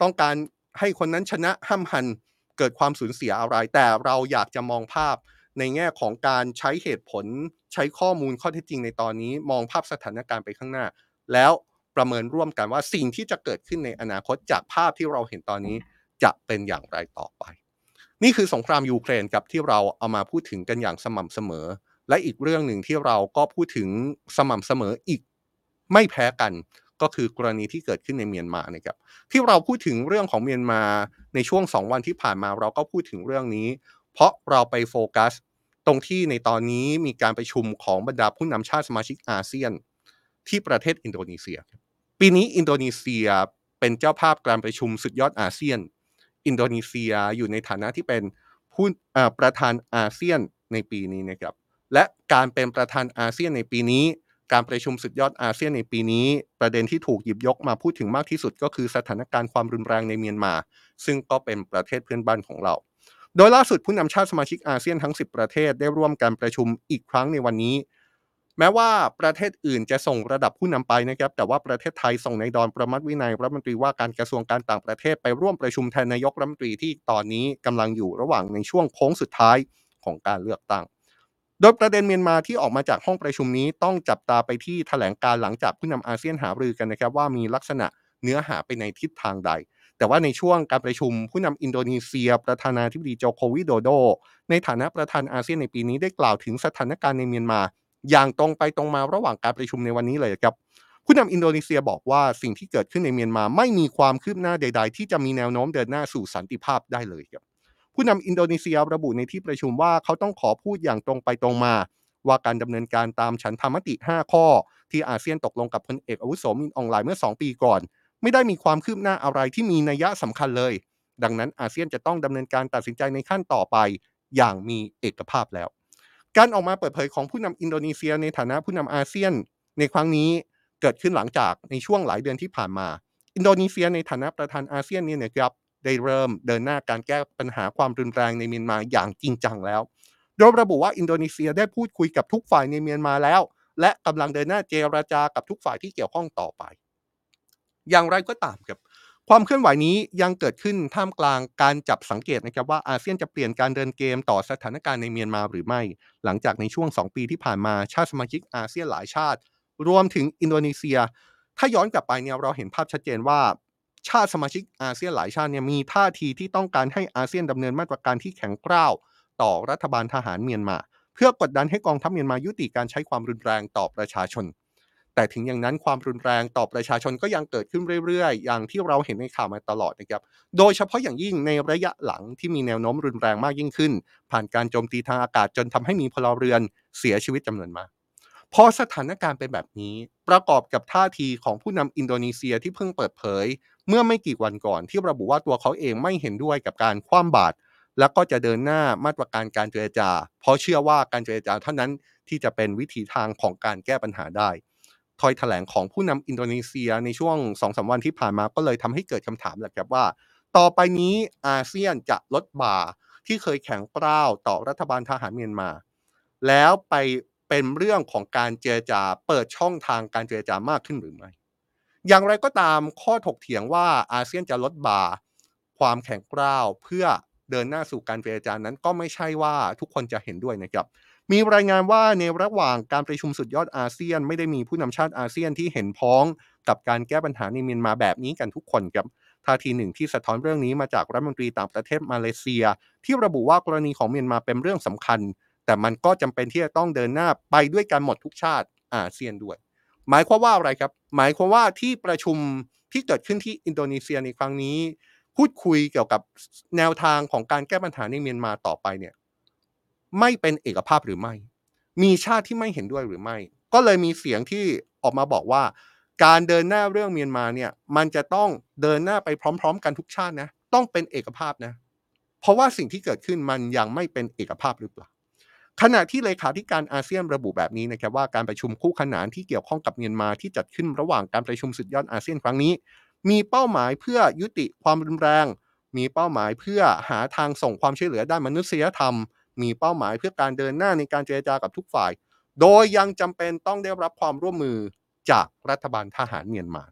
ต้องการให้คนนั้นชนะห้ามหันเกิดความสูญเสียอะไรแต่เราอยากจะมองภาพในแง่ของการใช้เหตุผลใช้ข้อมูลข้อเท็จจริงในตอนนี้มองภาพสถานการณ์ไปข้างหน้าแล้วประเมินร่วมกันว่าสิ่งที่จะเกิดขึ้นในอนาคตจากภาพที่เราเห็นตอนนี้จะเป็นอย่างไรต่อไปนี่คือสงครามยูเครนครับที่เราเอามาพูดถึงกันอย่างสม่ำเสมอและอีกเรื่องหนึ่งที่เราก็พูดถึงสม่ำเสมออีกไม่แพ้กันก็คือกรณีที่เกิดขึ้นในเมียนมานะครับที่เราพูดถึงเรื่องของเมียนมาในช่วงสองวันที่ผ่านมาเราก็พูดถึงเรื่องนี้เพราะเราไปโฟกัสตรงที่ในตอนนี้มีการประชุมของบรรดาผู้นำชาติสมาชิกอาเซียนที่ประเทศอินโดนีเซียปีนี้อินโดนีเซียเป็นเจ้าภาพการประชุมสุดยอดอาเซียนอินโดนีเซียอยู่ในฐานะที่เป็นผู้ประธานอาเซียนในปีนี้นะครับและการเป็นประธานอาเซียนในปีนี้การประชุมสุดยอดอาเซียนในปีนี้ประเด็นที่ถูกหยิบยกมาพูดถึงมากที่สุดก็คือสถานการณ์ความรุนแรงในเมียนมาซึ่งก็เป็นประเทศเพื่อนบ้านของเราโดยล่าสุดผู้นำชาติสมาชิกอาเซียนทั้งสิบประเทศได้ร่วมการประชุมอีกครั้งในวันนี้แม้ว่าประเทศอื่นจะส่งระดับผู้นำไปนะครับแต่ว่าประเทศไทยส่งนายดอนประมัติวินัยรัฐมนตรีว่าการกระทรวงการต่างประเทศไปร่วมประชุมแทนนายกรัฐมนตรีที่ตอนนี้กำลังอยู่ระหว่างในช่วงโค้งสุดท้ายของการเลือกตั้งโดยประเด็นเมียนมาที่ออกมาจากห้องประชุมนี้ต้องจับตาไปที่แถลงการหลังจากผู้นำอาเซียนหารือกันนะครับว่ามีลักษณะเนื้อหาไปในทิศทางใดแต่ว่าในช่วงการประชุมผู้นำอินโดนีเซียประธานาธิบดีโจโควิโดโดในฐานะประธานอาเซียนในปีนี้ได้กล่าวถึงสถานการณ์ในเมียนมาอย่างตรงไปตรงมาระหว่างการประชุมในวันนี้เลยครับผู้นำอินโดนีเซียบอกว่าสิ่งที่เกิดขึ้นในเมียนมาไม่มีความคืบหน้าใดๆที่จะมีแนวโน้มเดินหน้าสู่สันติภาพได้เลยครับผู้นำอินโดนีเซียระบุในที่ประชุมว่าเขาต้องขอพูดอย่างตรงไปตรงมาว่าการดำเนินการตามฉันทามติห้าข้อที่อาเซียนตกลงกับพลเอกอาวุโสมินอองไลเมื่อสองปีก่อนไม่ได้มีความคืบหน้าอะไรที่มีนัยสำคัญเลยดังนั้นอาเซียนจะต้องดำเนินการตัดสินใจในขั้นต่อไปอย่างมีเอกภาพแล้วการออกมาเปิดเผยของผู้นำอินโดนีเซียในฐานะผู้นำอาเซียนในครั้งนี้เกิดขึ้นหลังจากในช่วงหลายเดือนที่ผ่านมาอินโดนีเซียในฐานะประธานอาเซียนเนี่ยนะครับได้เริ่มเดินหน้าการแก้ปัญหาความรุนแรงในเมียนมาอย่างจริงจังแล้วโดยระบุว่าอินโดนีเซียได้พูดคุยกับทุกฝ่ายในเมียนมาแล้วและกำลังเดินหน้าเจรจากับทุกฝ่ายที่เกี่ยวข้องต่อไปอย่างไรก็ตามครับความเคลื่อนไหวนี้ยังเกิดขึ้นท่ามกลางการจับสังเกตนะครับว่าอาเซียนจะเปลี่ยนการเดินเกมต่อสถานการณ์ในเมียนมาหรือไม่หลังจากในช่วงสองปีที่ผ่านมาชาติสมาชิกอาเซียนหลายชาติรวมถึงอินโดนีเซียถ้าย้อนกลับไปเนี่ยเราเห็นภาพชัดเจนว่าชาติสมาชิกอาเซียนหลายชาติเนี่ยมีท่าทีที่ต้องการให้อาเซียนดำเนินมาตรการที่แข็งกร้าวต่อรัฐบาลทหารเมียนมาเพื่อกดดันให้กองทัพเมียนมายุติการใช้ความรุนแรงต่อประชาชนแต่ถึงอย่างนั้นความรุนแรงต่อประชาชนก็ยังเกิดขึ้นเรื่อยๆอย่างที่เราเห็นในข่าวมาตลอดนะครับโดยเฉพาะอย่างยิ่งในระยะหลังที่มีแนวโน้มรุนแรงมากยิ่งขึ้นผ่านการโจมตีทางอากาศจนทำให้มีพลเรือนเสียชีวิตจำนวนมากพอสถานการณ์เป็นแบบนี้ประกอบกับท่าทีของผู้นำอินโดนีเซียที่เพิ่งเปิดเผยเมื่อไม่กี่วันก่อนที่ระบุว่าตัวเขาเองไม่เห็นด้วยกับการคว่ำบาตรและก็จะเดินหน้ามาตรการการเจรจาเพราะเชื่อว่าการเจรจาเท่านั้นที่จะเป็นวิธีทางของการแก้ปัญหาได้ถ้อยแถลงของผู้นำอินโดนีเซียในช่วง สองถึงสาม วันที่ผ่านมาก็เลยทำให้เกิดคำถามแหละครับว่าต่อไปนี้อาเซียนจะลดบ่าที่เคยแข็งกร้าวต่อรัฐบาลทหารเมียนมาแล้วไปเป็นเรื่องของการเจรจาเปิดช่องทางการเจรจามากขึ้นหรือไม่อย่างไรก็ตามข้อถกเถียงว่าอาเซียนจะลดบ่าความแข็งกร้าวเพื่อเดินหน้าสู่การเจรจานั้นก็ไม่ใช่ว่าทุกคนจะเห็นด้วยนะครับ มีรายงานว่าในระหว่างการประชุมสุดยอดอาเซียนไม่ได้มีผู้นำชาติอาเซียนที่เห็นพ้องกับการแก้ปัญหาในเมียนมาแบบนี้กันทุกคนครับท่าทีหนึ่งที่สะท้อนเรื่องนี้มาจากรัฐมนตรีต่างประเทศมาเลเซียที่ระบุว่ากรณีของเมียนมาเป็นเรื่องสำคัญแต่มันก็จำเป็นที่จะต้องเดินหน้าไปด้วยกันหมดทุกชาติอาเซียนด้วยหมายความว่าอะไรครับหมายความว่าที่ประชุมที่เกิดขึ้นที่อินโดนีเซียในครั้งนี้พูดคุยเกี่ยวกับแนวทางของการแก้ปัญหาในเมียนมาต่อไปเนี่ยไม่เป็นเอกภาพหรือไม่มีชาติที่ไม่เห็นด้วยหรือไม่ก็เลยมีเสียงที่ออกมาบอกว่าการเดินหน้าเรื่องเมียนมาเนี่ยมันจะต้องเดินหน้าไปพร้อมๆกันทุกชาตินะต้องเป็นเอกภาพนะเพราะว่าสิ่งที่เกิดขึ้นมันยังไม่เป็นเอกภาพหรือเปล่าขณะที่เลขาธิการอาเซียนระบุแบบนี้นะครับว่าการประชุมคู่ขนานที่เกี่ยวข้องกับเมียนมาที่จัดขึ้นระหว่างการประชุมสุดยอดอาเซียนครั้งนี้มีเป้าหมายเพื่อยุติความรุนแรงมีเป้าหมายเพื่อหาทางส่งความช่วยเหลือด้านมนุษยธรรมมีเป้าหมายเพื่อการเดินหน้าในการเจรจากับทุกฝ่ายโดยยังจำเป็นต้องได้รับความร่วมมือจากรัฐบาลทหารเมียนมา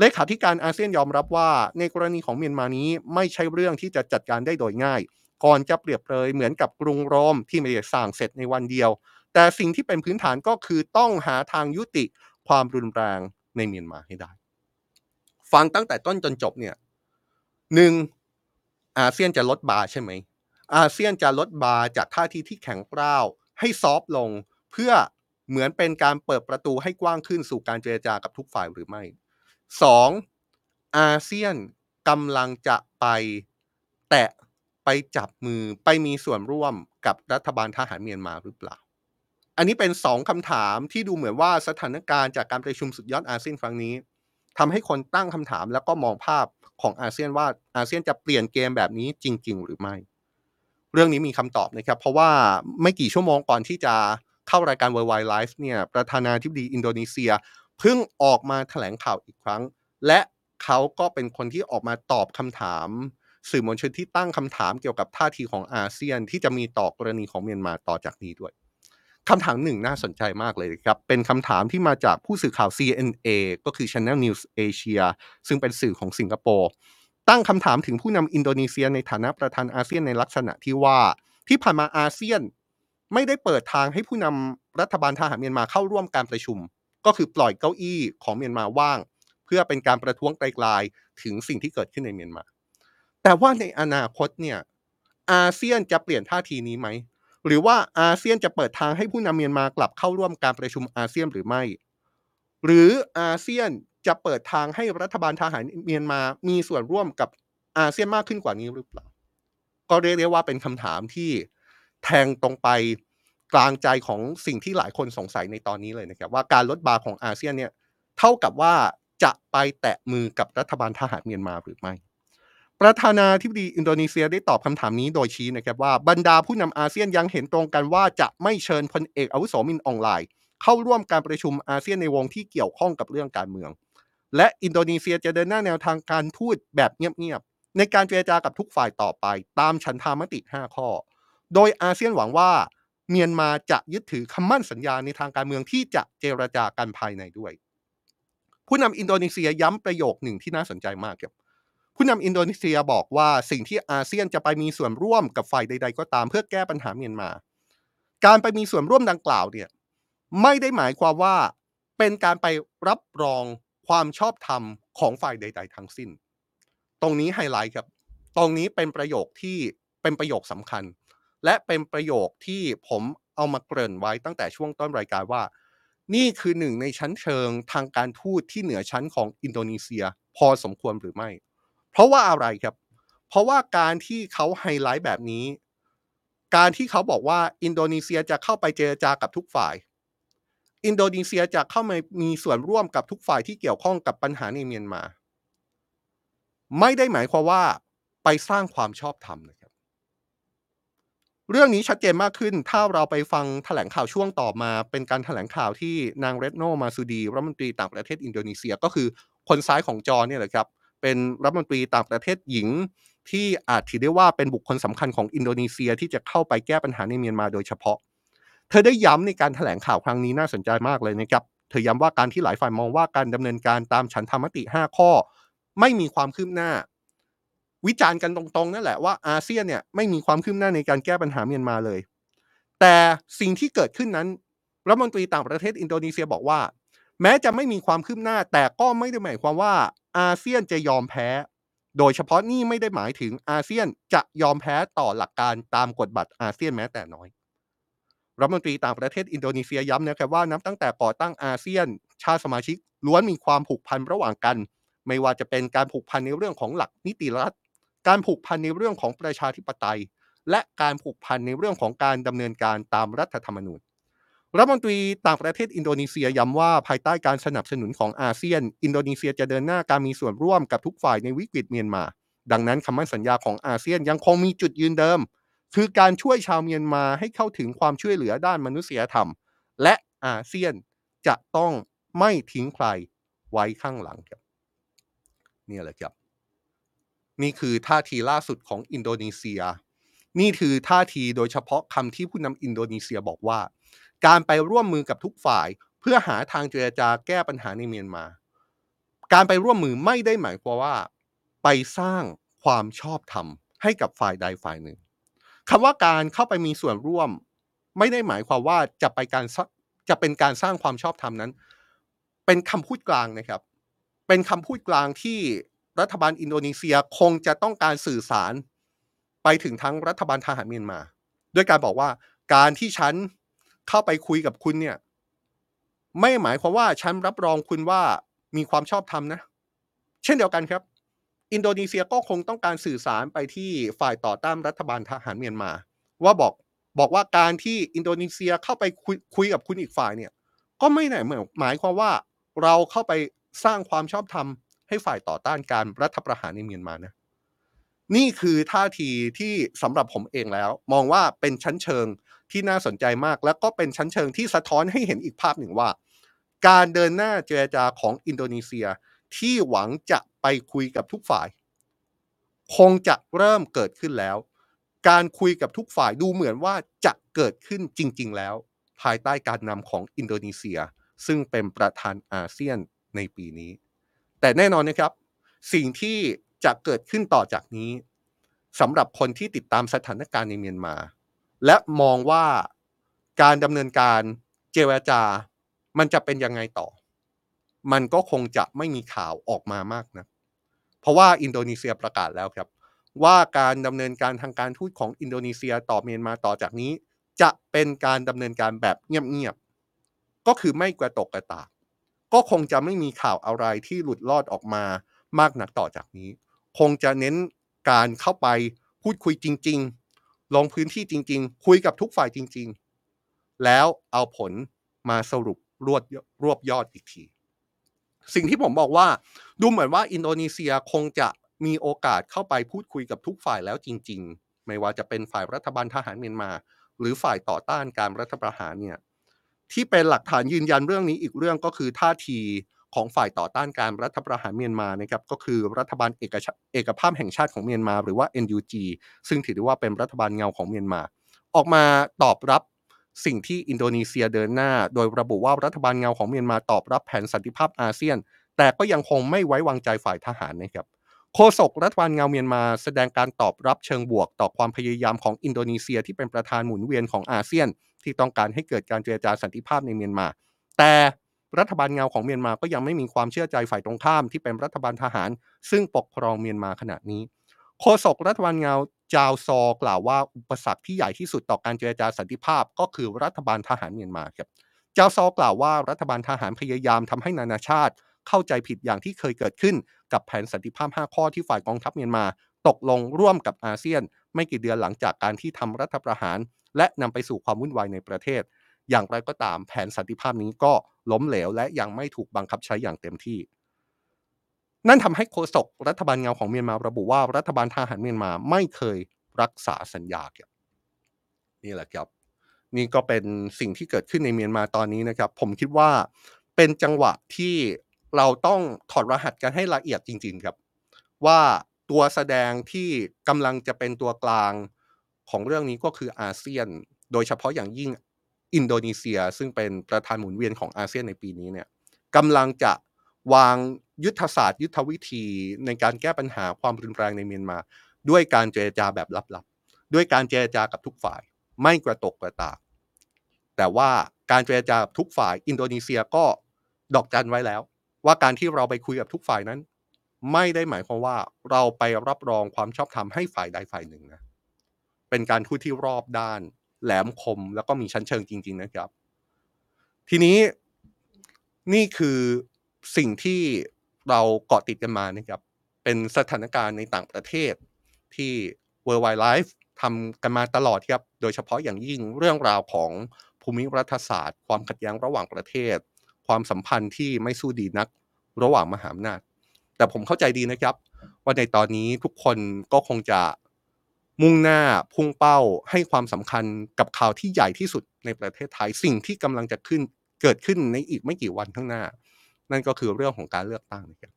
เลขาธิการอาเซียนยอมรับว่าในกรณีของเมียนมานี้ไม่ใช่เรื่องที่จะจัดการได้โดยง่ายก่อนจะเปรียบเลยเหมือนกับกรุงโรมที่ไม่ได้สร้างเสร็จในวันเดียวแต่สิ่งที่เป็นพื้นฐานก็คือต้องหาทางยุติความรุนแรงในเมียนมาให้ได้ฟังตั้งแต่ต้นจนจบเนี่ยหนึ่งอาเซียนจะลดบาใช่ไหมอาเซียนจะลดบาจากท่าทีที่แข็งกร้าวให้ซอฟต์ลงเพื่อเหมือนเป็นการเปิดประตูให้กว้างขึ้นสู่การเจรจากับทุกฝ่ายหรือไม่สองอาเซียนกำลังจะไปแตะไปจับมือไปมีส่วนร่วมกับรัฐบาลทหารเมียนมาหรือเปล่าอันนี้เป็นสองคำถามที่ดูเหมือนว่าสถานการณ์จากการประชุมสุดยอดอาเซียนครั้งนี้ทำให้คนตั้งคำถามแล้วก็มองภาพของอาเซียนว่าอาเซียนจะเปลี่ยนเกมแบบนี้จริงๆหรือไม่เรื่องนี้มีคำตอบนะครับเพราะว่าไม่กี่ชั่วโมงก่อนที่จะเข้ารายการ World Why Life เนี่ยประธานาธิบดีอินโดนีเซียเพิ่งออกมาแถลงข่าวอีกครั้งและเขาก็เป็นคนที่ออกมาตอบคำถามสื่อมวลชนที่ตั้งคำถามเกี่ยวกับท่าทีของอาเซียนที่จะมีต่อกรณีของเมียนมาต่อจากนี้ด้วยคำถามหนึ่งน่าสนใจมากเลยครับเป็นคำถามที่มาจากผู้สื่อข่าว ซี เอ็น เอ ก็คือ Channel News Asia ซึ่งเป็นสื่อของสิงคโปร์ตั้งคำถามถึงผู้นำอินโดนีเซียในฐานะประธานอาเซียนในลักษณะที่ว่าที่ผ่านมาอาเซียนไม่ได้เปิดทางให้ผู้นำรัฐบาลทหารเมียนมาเข้าร่วมการประชุมก็คือปล่อยเก้าอี้ของเมียนมาว่างเพื่อเป็นการประท้วงไกลๆถึงสิ่งที่เกิดขึ้นในเมียนมาแต่ว่าในอนาคตเนี่ยอาเซียนจะเปลี่ยนท่าทีนี้ไหมหรือว่าอาเซียนจะเปิดทางให้ผู้นำเมียนมากลับเข้าร่วมการประชุมอาเซียนหรือไม่หรืออาเซียนจะเปิดทางให้รัฐบาลทหารเมียนมามีส่วนร่วมกับอาเซียนมากขึ้นกว่านี้หรือเปล่าก็เรียกได้ว่าเป็นคำถามที่แทงตรงไปกลางใจของสิ่งที่หลายคนสงสัยในตอนนี้เลยนะครับว่าการลดบาของอาเซียนเนี่ยเท่ากับว่าจะไปแตะมือกับรัฐบาลทหารเมียนมาหรือไม่ประธานาธิบดีอินโดนีเซียได้ตอบคำถามนี้โดยชี้นะครับว่าบรรดาผู้นำอาเซียนยังเห็นตรงกันว่าจะไม่เชิญพลเอกอาวุโสมินอองไลน์เข้าร่วมการประชุมอาเซียนในวงที่เกี่ยวข้องกับเรื่องการเมืองและอินโดนีเซียจะเดินหน้าแนวทางการทูตแบบเงียบๆในการเจรจากับทุกฝ่ายต่อไปตามฉันทามติห้าข้อโดยอาเซียนหวังว่าเมียนมาจะยึดถือคำมั่นสัญญาในทางการเมืองที่จะเจรจากันภายในด้วยผู้นำอินโดนีเซียย้ำประโยคหนึ่งที่น่าสนใจมากครับผู้นำอินโดนีเซียบอกว่าสิ่งที่อาเซียนจะไปมีส่วนร่วมกับฝ่ายใดๆก็ตามเพื่อแก้ปัญหาเมียนมาการไปมีส่วนร่วมดังกล่าวเนี่ยไม่ได้หมายความว่าเป็นการไปรับรองความชอบธรรมของฝ่ายใดๆทั้งสิ้นตรงนี้ไฮไลท์ครับตรงนี้เป็นประโยคที่เป็นประโยคสำคัญและเป็นประโยคที่ผมเอามาเกริ่นไว้ตั้งแต่ช่วงต้นรายการว่านี่คือหนึ่งในชั้นเชิงทางการทูตที่เหนือชั้นของอินโดนีเซียพอสมควรหรือไม่เพราะว่าอะไรครับเพราะว่าการที่เขาไฮไลท์แบบนี้การที่เขาบอกว่าอินโดนีเซียจะเข้าไปเจรจากับทุกฝ่ายอินโดนีเซียจะเข้ามามีส่วนร่วมกับทุกฝ่ายที่เกี่ยวข้องกับปัญหาในเมียนมาไม่ได้หมายความว่าไปสร้างความชอบธรรมนะครับเรื่องนี้ชัดเจนมากขึ้นถ้าเราไปฟังแถลงข่าวช่วงต่อมาเป็นการแถลงข่าวที่นางเรตโนมาซูดีรัฐมนตรีต่างประเทศอินโดนีเซียก็คือคนซ้ายของจอเนี่ยแหละครับเป็นรัฐมนตรีต่างประเทศหญิงที่อาจถือได้ว่าเป็นบุคคลสำคัญของอินโดนีเซียที่จะเข้าไปแก้ปัญหาในเมียนมาโดยเฉพาะเธอได้ย้ำในการแถลงข่าวครั้งนี้น่าสนใจมากเลยนะครับเธอย้ำว่าการที่หลายฝ่ายมองว่าการดำเนินการตามฉันทามติห้าข้อไม่มีความคืบหน้าวิจารณ์กันตรงๆนั่นแหละว่าอาเซียนเนี่ยไม่มีความคืบหน้าในการแก้ปัญหาเมียนมาเลย แต่สิ่งที่เกิดขึ้นนั้นรัฐมนตรีต่างประเทศอินโดนีเซียบอกว่าแม้จะไม่มีความคืบหน้าแต่ก็ไม่ได้หมายความว่าอาเซียนจะยอมแพ้โดยเฉพาะนี่ไม่ได้หมายถึงอาเซียนจะยอมแพ้ต่อหลักการตามกฎบัตรอาเซียนแม้แต่น้อยรัฐมนตรีต่างประเทศอินโดนีเซียย้ำนะครับว่านับตั้งแต่ก่อตั้งอาเซียนชาติสมาชิกล้วนมีความผูกพันระหว่างกันไม่ว่าจะเป็นการผูกพันในเรื่องของหลักนิติรัฐการผูกพันในเรื่องของประชาธิปไตยและการผูกพันในเรื่องของการดำเนินการตามรัฐธรรมนูญรัฐมนตรีต่างประเทศอินโดนีเซียย้ำว่าภายใต้การสนับสนุนของอาเซียนอินโดนีเซียจะเดินหน้าการมีส่วนร่วมกับทุกฝ่ายในวิกฤตเมียนมาดังนั้นคำมั่นสัญญาของอาเซียนยังคงมีจุดยืนเดิมคือการช่วยชาวเมียนมาให้เข้าถึงความช่วยเหลือด้านมนุษยธรรมและอาเซียนจะต้องไม่ทิ้งใครไว้ข้างหลังครับนี่แหละครับนี่คือท่าทีล่าสุดของอินโดนีเซียนี่คือท่าทีโดยเฉพาะคำที่ผู้นำอินโดนีเซียบอกว่าการไปร่วมมือกับทุกฝ่ายเพื่อหาทางเจรจาแก้ปัญหาในเมียนมาการไปร่วมมือไม่ได้หมายความว่าไปสร้างความชอบธรรมให้กับฝ่ายใดฝ่ายหนึ่งคำว่าการเข้าไปมีส่วนร่วมไม่ได้หมายความว่าจะไปการจะเป็นการสร้างความชอบธรรมนั้นเป็นคำพูดกลางนะครับเป็นคำพูดกลางที่รัฐบาลอินโดนีเซียคงจะต้องการสื่อสารไปถึงทั้งรัฐบาลทหารเมียนมาด้วยการบอกว่าการที่ฉันเข้าไปคุยกับคุณเนี่ยไม่หมายความว่าฉันรับรองคุณว่ามีความชอบธรรมนะเช่นเดียวกันครับอินโดนีเซียก็คงต้องการสื่อสารไปที่ฝ่ายต่อต้านรัฐบาลทหารเมียนมาว่าบอกบอกว่าการที่อินโดนีเซียเข้าไปคุยคุยกับคุณอีกฝ่ายเนี่ยก็ไม่ได้หมายความว่าเราเข้าไปสร้างความชอบธรรมให้ฝ่ายต่อต้านการรัฐประหารในเมียนมานะนี่คือท่าทีที่สำหรับผมเองแล้วมองว่าเป็นชั้นเชิงที่น่าสนใจมากและก็เป็นชั้นเชิงที่สะท้อนให้เห็นอีกภาพหนึ่งว่าการเดินหน้าเจรจาของอินโดนีเซียที่หวังจะไปคุยกับทุกฝ่ายคงจะเริ่มเกิดขึ้นแล้วการคุยกับทุกฝ่ายดูเหมือนว่าจะเกิดขึ้นจริงๆแล้วภายใต้การนำของอินโดนีเซียซึ่งเป็นประธานอาเซียนในปีนี้แต่แน่นอนนะครับสิ่งที่จะเกิดขึ้นต่อจากนี้สำหรับคนที่ติดตามสถานการณ์ในเมียนมาและมองว่าการดำเนินการเจรจามันจะเป็นยังไงต่อมันก็คงจะไม่มีข่าวออกมามากนะเพราะว่าอินโดนีเซียประกาศแล้วครับว่าการดำเนินการทางการทูตของอินโดนีเซียต่อเมียนมาต่อจากนี้จะเป็นการดำเนินการแบบเงียบๆก็คือไม่กระตกกระตากก็คงจะไม่มีข่าวอะไรที่หลุดลอดออกมามากนักต่อจากนี้คงจะเน้นการเข้าไปพูดคุยจริงๆลงพื้นที่จริงๆคุยกับทุกฝ่ายจริงๆแล้วเอาผลมาสรุปรวบรวบยอดอีกทีสิ่งที่ผมบอกว่าดูเหมือนว่าอินโดนีเซียคงจะมีโอกาสเข้าไปพูดคุยกับทุกฝ่ายแล้วจริงๆไม่ว่าจะเป็นฝ่ายรัฐบาลทหารเมียนมาหรือฝ่ายต่อต้านการรัฐประหารเนี่ยที่เป็นหลักฐานยืนยันเรื่องนี้อีกเรื่องก็คือท่าทีของฝ่ายต่อต้านการรัฐประหารเมียนมานะครับก็คือรัฐบาลเอกเอกภาพแห่งชาติของเมียนมาหรือว่า เอ็น ยู จี ซึ่งถือได้ว่าเป็นรัฐบาลเงาของเมียนมาออกมาตอบรับสิ่งที่อินโดนีเซียเดินหน้าโดยระบุว่ารัฐบาลเงาของเมียนมาตอบรับแผนสันติภาพอาเซียนแต่ก็ยังคงไม่ไว้วางใจฝ่ายทหารนะครับโฆษกรัฐบาลเงาเมียนมาแสดงการตอบรับเชิงบวกต่อความพยายามของอินโดนีเซียที่เป็นประธานหมุนเวียนของอาเซียนที่ต้องการให้เกิดการเจรจาสันติภาพในเมียนมาแต่รัฐบาลเงาของเมียนมาก็ยังไม่มีความเชื่อใจฝ่ายตรงข้ามที่เป็นรัฐบาลทหารซึ่งปกครองเมียนมาขณะนี้โฆษกรัฐบาลเงาจาวซอกล่าวว่าอุปสรรคที่ใหญ่ที่สุดต่อการเจรจาสันติภาพก็คือรัฐบาลทหารเมียนมาครับจาวซอกล่าวว่ารัฐบาลทหารพยายามทำให้นานาชาติเข้าใจผิดอย่างที่เคยเกิดขึ้นกับแผนสันติภาพห้าข้อที่ฝ่ายกองทัพเมียนมาตกลงร่วมกับอาเซียนไม่กี่เดือนหลังจากการที่ทำรัฐประหารและนำไปสู่ความวุ่นวายในประเทศอย่างไรก็ตามแผนสันติภาพนี้ก็ล้มเหลวและยังไม่ถูกบังคับใช้อย่างเต็มที่นั่นทำให้โฆษกรัฐบาลเงาของเมียนมาระบุว่ารัฐบาลทหารเมียนมาไม่เคยรักษาสัญญาครับนี่แหละครับนี่ก็เป็นสิ่งที่เกิดขึ้นในเมียนมาตอนนี้นะครับผมคิดว่าเป็นจังหวะที่เราต้องถอดรหัสกันให้ละเอียดจริงๆครับว่าตัวแสดงที่กำลังจะเป็นตัวกลางของเรื่องนี้ก็คืออาเซียนโดยเฉพาะอย่างยิ่งอินโดนีเซียซึ่งเป็นประธานหมุนเวียนของอาเซียนในปีนี้เนี่ยกำลังจะวางยุทธศาสตร์ยุทธวิธีในการแก้ปัญหาความรุนแรงในเมียนมาด้วยการเจรจาแบบลับๆด้วยการเจรจากับทุกฝ่ายไม่กระตกกระตาก แต่ว่าการเจรจาทุกฝ่ายอินโดนีเซียก็ดอกจันไว้แล้วว่าการที่เราไปคุยกับทุกฝ่ายนั้นไม่ได้หมายความว่าเราไปรับรองความชอบธรรมให้ฝ่ายใดฝ่ายหนึ่งนะเป็นการพูดที่รอบด้านแหลมคมแล้วก็มีชั้นเชิงจริงๆนะครับทีนี้นี่คือสิ่งที่เราเกาะติดกันมานะครับเป็นสถานการณ์ในต่างประเทศที่ World Why Life ทำกันมาตลอดครับโดยเฉพาะอย่างยิ่งเรื่องราวของภูมิรัฐศาสตร์ความขัดแย้งระหว่างประเทศความสัมพันธ์ที่ไม่สู้ดีนักระหว่างมหาอำนาจแต่ผมเข้าใจดีนะครับว่าในตอนนี้ทุกคนก็คงจะมุ่งหน้าพุ่งเป้าให้ความสำคัญกับข่าวที่ใหญ่ที่สุดในประเทศไทยสิ่งที่กำลังจะขึ้นเกิดขึ้นในอีกไม่กี่วันข้างหน้านั่นก็คือเรื่องของการเลือกตั้งนะครับ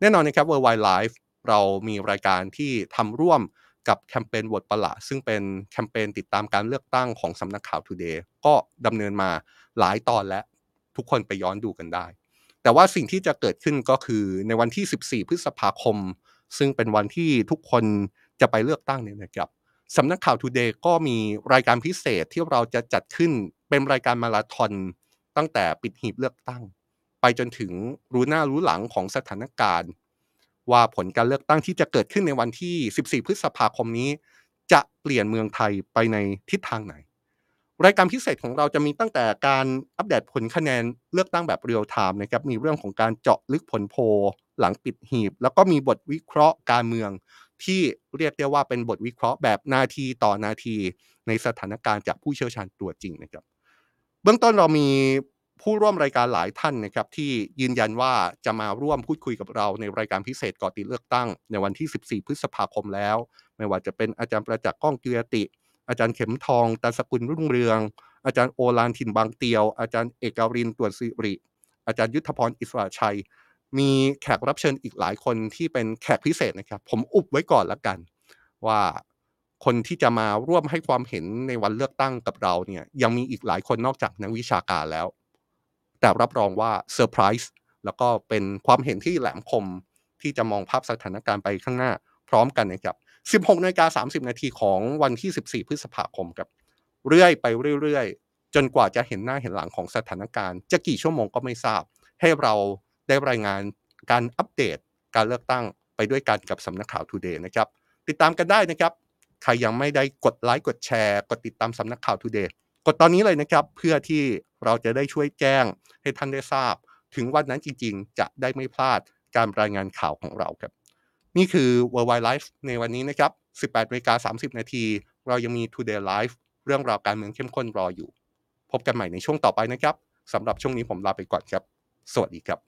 แน่นอนนะครับ World Wide Life เรามีรายการที่ทำร่วมกับแคมเปญโหวตประหลาดซึ่งเป็นแคมเปญติดตามการเลือกตั้งของสำนักข่าว Today ก็ดำเนินมาหลายตอนและทุกคนไปย้อนดูกันได้แต่ว่าสิ่งที่จะเกิดขึ้นก็คือในวันที่สิบสี่พฤษภาคมซึ่งเป็นวันที่ทุกคนจะไปเลือกตั้งเนี่ยนะครับสำนักข่าว Today ก็มีรายการพิเศษที่เราจะจัดขึ้นเป็นรายการมาราธอนตั้งแต่ปิดหีบเลือกตั้งไปจนถึงรู้หน้ารู้หลังของสถานการณ์ว่าผลการเลือกตั้งที่จะเกิดขึ้นในวันที่สิบสี่พฤษภาคมนี้จะเปลี่ยนเมืองไทยไปในทิศทางไหนรายการพิเศษของเราจะมีตั้งแต่การอัปเดตผลคะแนนเลือกตั้งแบบเรียลไทม์นะครับมีเรื่องของการเจาะลึกผลโพลหลังปิดหีบแล้วก็มีบทวิเคราะห์การเมืองที่เรียกได้ว่าเป็นบทวิเคราะห์แบบนาทีต่อนาทีในสถานการณ์จากผู้เชี่ยวชาญตัวจริงนะครับเบื้องต้นเรามีผู้ร่วมรายการหลายท่านนะครับที่ยืนยันว่าจะมาร่วมพูดคุยกับเราในรายการพิเศษเกาะติดเลือกตั้งในวันที่สิบสี่พฤษภาคมแล้วไม่ว่าจะเป็นอาจารย์ประจักษ์ก้องกิรติอาจารย์เข็มทองตันสกุลรุ่งเรืองอาจารย์โอฬารถิ่นบางเตียวอาจารย์เอกรินตวนสิริอาจารย์ยุทธพรอิสระชัยมีแขกรับเชิญอีกหลายคนที่เป็นแขกพิเศษนะครับผมอุบไว้ก่อนละกันว่าคนที่จะมาร่วมให้ความเห็นในวันเลือกตั้งกับเราเนี่ยยังมีอีกหลายคนนอกจากนักวิชาการแล้วแต่รับรองว่าเซอร์ไพรส์แล้วก็เป็นความเห็นที่แหลมคมที่จะมองภาพสถานการณ์ไปข้างหน้าพร้อมกันนะครับ สิบหกนาฬิกาสามสิบนาทีของวันที่สิบสี่พฤษภาคมครับเรื่อยไปเรื่อยๆจนกว่าจะเห็นหน้าเห็นหลังของสถานการณ์จะกี่ชั่วโมงก็ไม่ทราบให้เราได้รายงานการอัปเดตการเลือกตั้งไปด้วยกันกับสำนักข่าว Today นะครับติดตามกันได้นะครับใครยังไม่ได้กดไลค์กดแชร์กดติดตามสำนักข่าว Today กดตอนนี้เลยนะครับเพื่อที่เราจะได้ช่วยแจ้งให้ท่านได้ทราบถึงวันนั้นจริงๆจะได้ไม่พลาดการรายงานข่าวของเราครับนี่คือ World Wide Life ในวันนี้นะครับ สิบแปดนาฬิกาสามสิบนาทีเรายังมี Today Live เรื่องราวการเมืองเข้มข้นรออยู่พบกันใหม่ในช่วงต่อไปนะครับสำหรับช่วงนี้ผมลาไปก่อนครับสวัสดีครับ